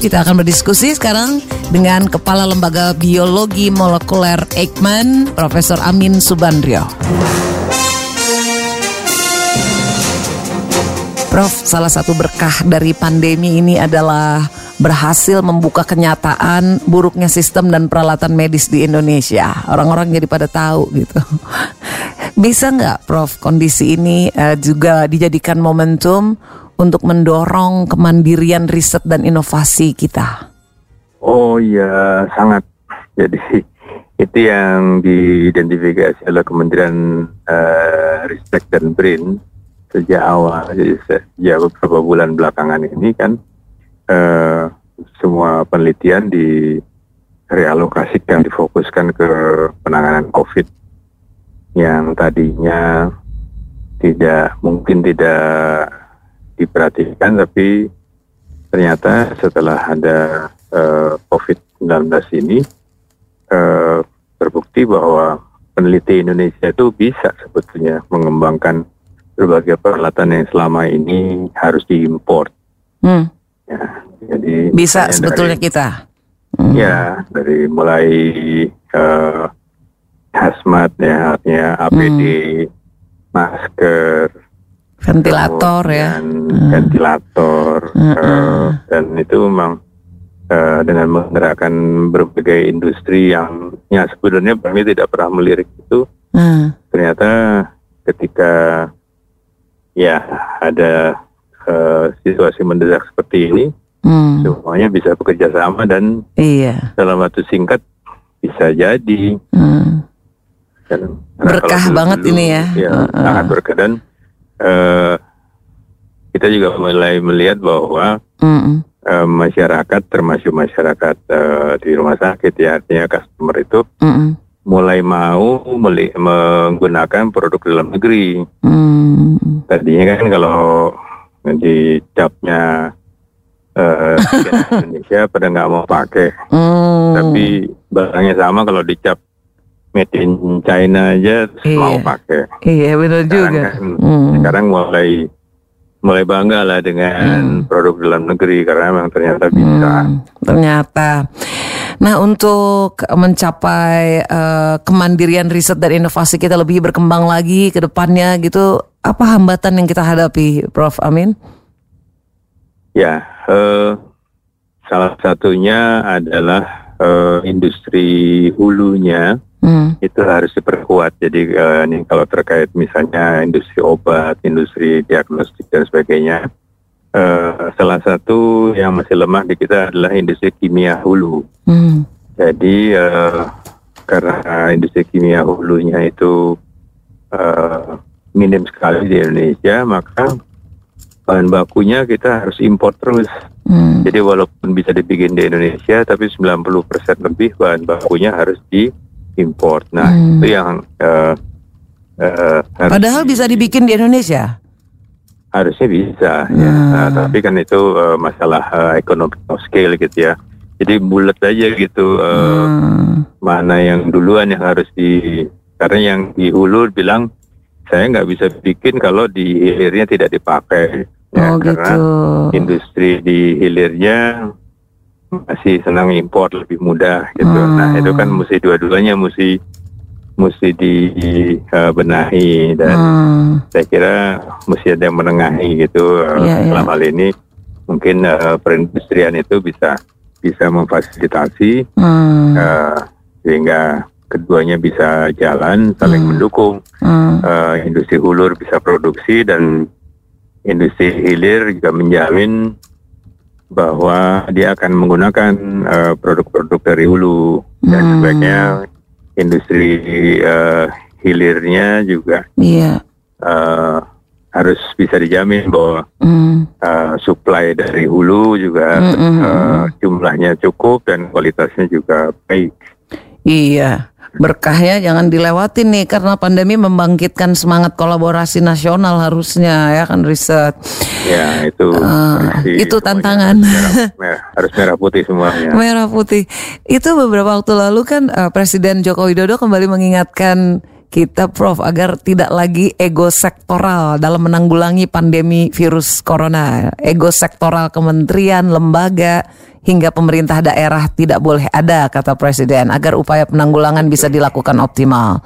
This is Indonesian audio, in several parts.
Kita akan berdiskusi sekarang dengan Kepala Lembaga Biologi Molekuler Eijkman, Profesor Amin Subandrio. Prof, salah satu berkah dari pandemi ini adalah berhasil membuka kenyataan buruknya sistem dan peralatan medis di Indonesia. Orang-orang jadi pada tahu gitu. Bisa nggak, Prof, kondisi ini juga dijadikan momentum untuk mendorong kemandirian riset dan inovasi kita? Oh iya, sangat. Jadi itu yang diidentifikasi oleh Kementerian Riset dan BRIN sejak awal. Jadi sejak beberapa bulan belakangan ini kan semua penelitian direalokasikan, difokuskan ke penanganan COVID yang tadinya tidak diperhatikan, tapi ternyata setelah ada COVID-19 ini terbukti bahwa peneliti Indonesia itu bisa sebetulnya mengembangkan berbagai peralatan yang selama ini harus diimpor. Ya, jadi bisa sebetulnya dari, kita. Ya, dari mulai hazmat ya, artinya APD, masker, ventilator ya, dan itu memang dengan menggerakkan berbagai industri yang sebenarnya kami tidak pernah melirik itu. Ternyata ketika ya ada situasi mendesak seperti ini, semuanya bisa bekerja sama dan dalam waktu singkat bisa jadi. Berkah banget dulu, ini ya. Sangat berkah dan kita juga mulai melihat bahwa masyarakat, termasuk masyarakat di rumah sakit ya, artinya customer itu mulai mau menggunakan produk dalam negeri. Tadinya kan kalau di capnya Indonesia pada nggak mau pakai, tapi barangnya sama kalau di cap made in China aja mau pakai. Iya, benar juga. Kan, sekarang mulai bangga lah dengan produk dalam negeri karena memang ternyata bisa. Ternyata. Nah, untuk mencapai kemandirian riset dan inovasi kita lebih berkembang lagi ke depannya gitu, apa hambatan yang kita hadapi, Prof Amin? Ya, salah satunya adalah industri hulunya. Itu harus diperkuat. Jadi ini kalau terkait misalnya industri obat, industri diagnostik dan sebagainya, salah satu yang masih lemah di kita adalah industri kimia hulu. Jadi karena industri kimia hulunya itu minim sekali di Indonesia, maka bahan bakunya kita harus impor terus. Jadi walaupun bisa dibikin di Indonesia, tapi 90% lebih bahan bakunya harus di import. Nah, itu yang padahal bisa dibikin di Indonesia. Harusnya bisa, ya. Nah, tapi kan itu masalah economic scale gitu ya. Jadi bulat aja gitu mana yang duluan yang harus di, karena yang di hulu bilang saya nggak bisa bikin kalau di hilirnya tidak dipakai. Ya, karena gitu. Industri di hilirnya masih senang impor lebih mudah gitu. Nah, itu kan mesti dua-duanya mesti dibenahi dan saya kira mesti ada yang menengahi gitu. Dalam hal ini mungkin perindustrian itu bisa memfasilitasi sehingga keduanya bisa jalan saling mendukung. Industri hulur bisa produksi dan industri hilir juga menjamin bahwa dia akan menggunakan produk-produk dari hulu dan sebagainya. Industri hilirnya juga harus bisa dijamin bahwa supply dari hulu juga jumlahnya cukup dan kualitasnya juga baik. Iya, berkahnya jangan dilewatin nih karena pandemi membangkitkan semangat kolaborasi nasional harusnya ya kan riset. Ya, itu tantangan. Harus merah putih semuanya. Merah putih. Itu beberapa waktu lalu kan Presiden Joko Widodo kembali mengingatkan kita, Prof, agar tidak lagi ego sektoral dalam menanggulangi pandemi virus corona. Ego sektoral kementerian, lembaga, hingga pemerintah daerah tidak boleh ada, kata Presiden, agar upaya penanggulangan bisa dilakukan optimal.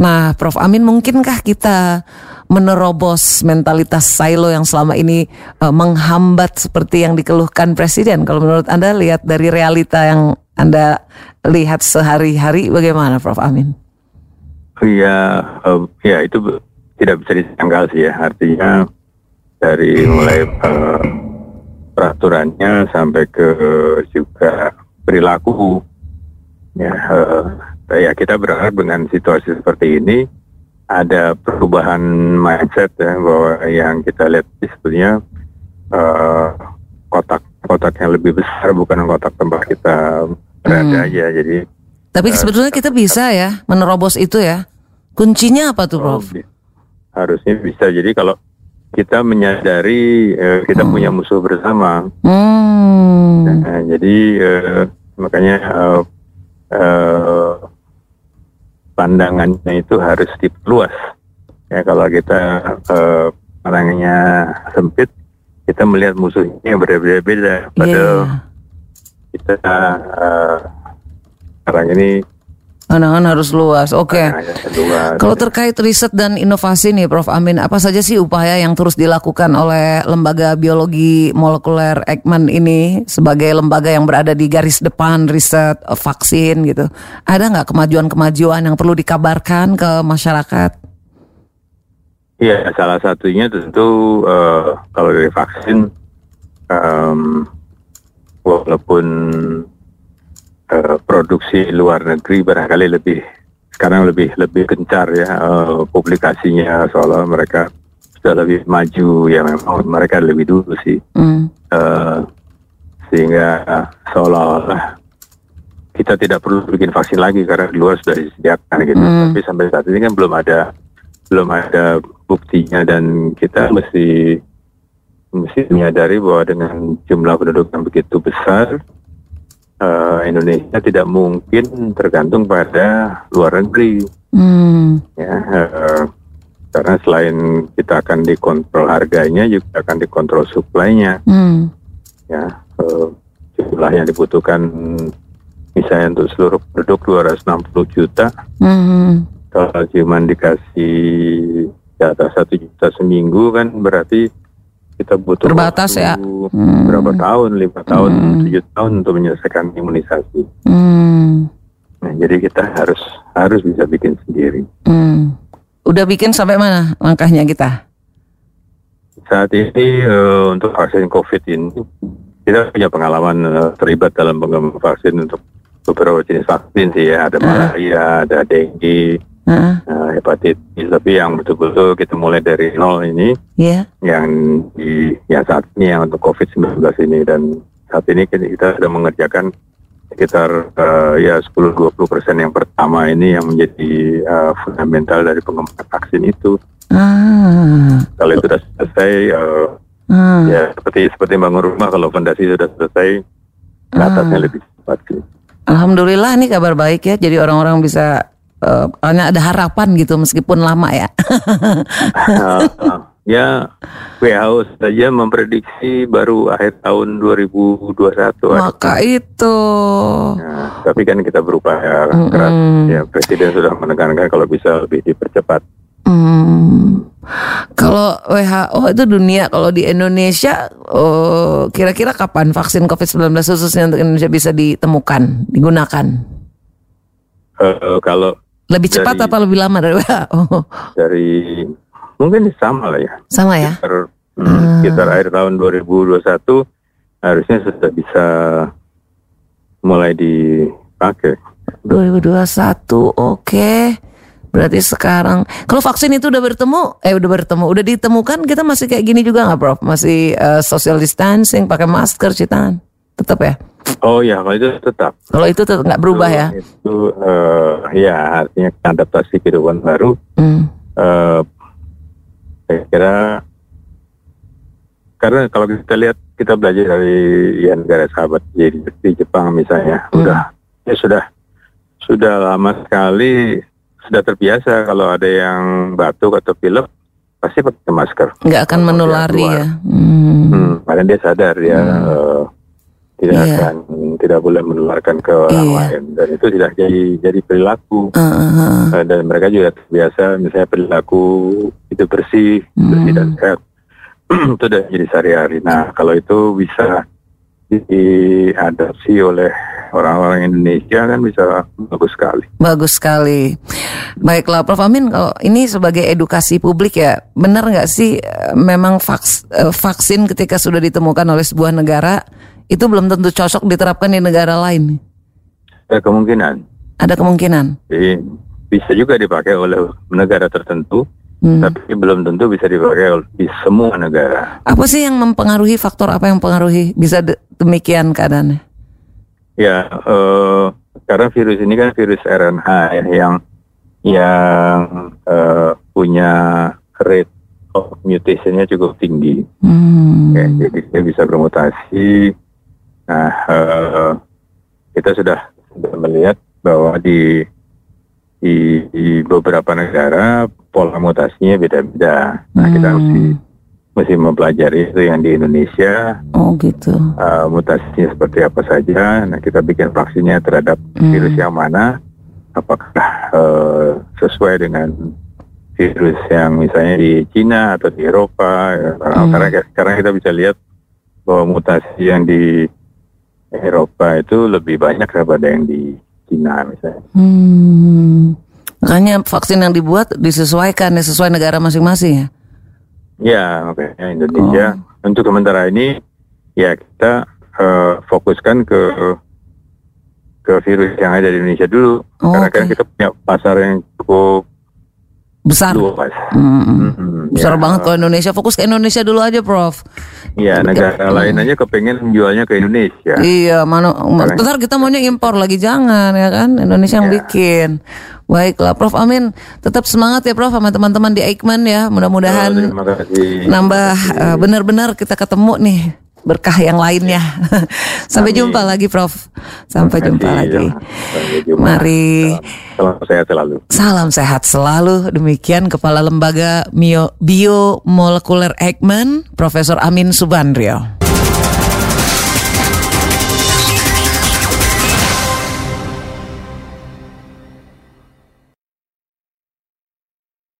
Nah, Prof Amin, mungkinkah kita menerobos mentalitas silo yang selama ini menghambat seperti yang dikeluhkan Presiden? Kalau menurut Anda, lihat dari realita yang Anda lihat sehari-hari, bagaimana, Prof Amin? Iya, ya itu tidak bisa ditanggal sih ya. Artinya dari mulai peraturannya sampai ke juga perilaku. Ya, ya kita berharap dengan situasi seperti ini ada perubahan mindset ya, bahwa yang kita lihat sebetulnya kotak-kotak yang lebih besar, bukan kotak tempat kita berada aja. Jadi. Tapi sebetulnya kita bisa ya menerobos itu ya. Kuncinya apa tuh, Prof? Harusnya bisa. Jadi kalau kita menyadari kita punya musuh bersama. Nah, jadi makanya pandangannya itu harus diperluas. Ya, kalau kita pandangannya sempit, kita melihat musuhnya yang berbeda-beda. Padahal kita sekarang ini pandangan harus luas. Oke. Kalau terkait riset dan inovasi nih, Prof Amin, apa saja sih upaya yang terus dilakukan oleh lembaga biologi molekuler Eijkman ini sebagai lembaga yang berada di garis depan riset vaksin gitu? Ada nggak kemajuan-kemajuan yang perlu dikabarkan ke masyarakat? Iya, salah satunya tentu kalau dari vaksin, walaupun produksi luar negeri barangkali lebih sekarang lebih gencar ya publikasinya, soalnya mereka sudah lebih maju ya, memang mereka lebih dulu sih. Sehingga seolah-olah kita tidak perlu bikin vaksin lagi karena di luar sudah disediakan gitu. Tapi sampai saat ini kan belum ada buktinya, dan kita mesti menyadari bahwa dengan jumlah penduduk yang begitu besar, Indonesia tidak mungkin tergantung pada luar negeri. Ya, karena selain kita akan dikontrol harganya, juga akan dikontrol suplainya. Ya, jumlah yang dibutuhkan misalnya untuk seluruh produk 260 juta. Kalau cuma dikasih di atas 1 juta seminggu kan berarti kita butuh terbatas ya, berapa tahun, 5 tahun, 7 tahun untuk menyelesaikan imunisasi. Nah, jadi kita harus bisa bikin sendiri. Udah bikin sampai mana langkahnya kita? Saat ini untuk vaksin COVID ini kita punya pengalaman terlibat dalam pengembangan vaksin untuk beberapa jenis vaksin sih ya, ada malaria, ada dengue, hepatitis, tapi yang betul-betul kita mulai dari nol ini, yang saat ini yang untuk COVID-19 ini, dan saat ini kita sudah mengerjakan sekitar 10-20% yang pertama ini yang menjadi fundamental dari pengembangan vaksin itu. Kalau itu sudah selesai, ya seperti bangun rumah, kalau fondasi sudah selesai, atasnya lebih cepat sih. Alhamdulillah, ini kabar baik ya, jadi orang-orang bisa ada harapan gitu meskipun lama ya. Ya, WHO saja memprediksi baru akhir tahun 2021. Maka itu. Nah, tapi kan kita berupaya keras. Ya, Presiden sudah menekankan kalau bisa lebih dipercepat. Kalau WHO itu dunia, kalau di Indonesia kira-kira kapan vaksin COVID-19 khususnya untuk Indonesia bisa ditemukan, digunakan? Kalau lebih cepat apa lebih lama dari WHO? Dari mungkin sama lah ya. Sama ya. Sekitar akhir tahun 2021 harusnya sudah bisa mulai dipakai. 2021, oke. Berarti sekarang kalau vaksin itu udah ditemukan, kita masih kayak gini juga nggak, Prof? Masih social distancing, pakai masker, cuci tangan, tetap ya? Oh ya, kalau itu tetap. Kalau itu tetap nggak berubah ya? Itu ya artinya adaptasi kehidupan baru. Saya kira karena kalau kita lihat, kita belajar dari negara sahabat, jadi di Jepang misalnya, sudah lama sekali sudah terbiasa kalau ada yang batuk atau pilek pasti pakai masker. Nggak akan menulari ya. Makanya dia sadar ya tidak boleh menularkan ke orang lain, dan itu tidak jadi perilaku. Dan mereka juga terbiasa misalnya perilaku itu bersih dan sehat. Itu sudah jadi sehari-hari. Nah, kalau itu bisa diadopsi oleh orang-orang Indonesia kan bisa bagus sekali. Bagus sekali. Baiklah Prof. Amin, kalau ini sebagai edukasi publik ya, benar nggak sih memang vaksin ketika sudah ditemukan oleh sebuah negara itu belum tentu cocok diterapkan di negara lain? Ada kemungkinan. Ada kemungkinan? Bisa juga dipakai oleh negara tertentu, tapi belum tentu bisa dipakai di semua negara. Apa sih yang mempengaruhi, faktor apa yang mempengaruhi bisa demikian keadaannya? Ya, karena virus ini kan virus RNA yang punya rate of mutation-nya cukup tinggi. Jadi dia bisa bermutasi. Nah, kita sudah melihat bahwa di beberapa negara pola mutasinya beda-beda. Nah, kita mesti mempelajari itu yang di Indonesia. Oh gitu. Mutasinya seperti apa saja. Nah, kita bikin vaksinnya terhadap virus yang mana. Apakah sesuai dengan virus yang misalnya di Cina atau di Eropa. Karena sekarang kita bisa lihat bahwa mutasi yang di Eropa itu lebih banyak daripada yang di Cina misalnya. Makanya vaksin yang dibuat disesuaikan sesuai negara masing-masing ya. Ya, makanya Indonesia untuk sementara ini ya kita fokuskan ke virus yang ada di Indonesia dulu, karena kan kita punya pasar yang cukup besar. Besar banget kalau Indonesia, fokus ke Indonesia dulu aja Prof. Iya, negara lain aja kepengen menjualnya ke Indonesia. Iya, bentar kita maunya impor lagi, jangan ya kan, Indonesia yang bikin. Baiklah Prof. Amin, tetap semangat ya Prof sama teman-teman di Eijkman ya, mudah-mudahan nambah benar-benar kita ketemu nih berkah yang lainnya. Sampai jumpa lagi Prof. Sampai jumpa lagi. Mari. Salam sehat selalu. Salam sehat selalu. Demikian Kepala Lembaga Biomolekuler Eijkman, Profesor Amin Subandrio.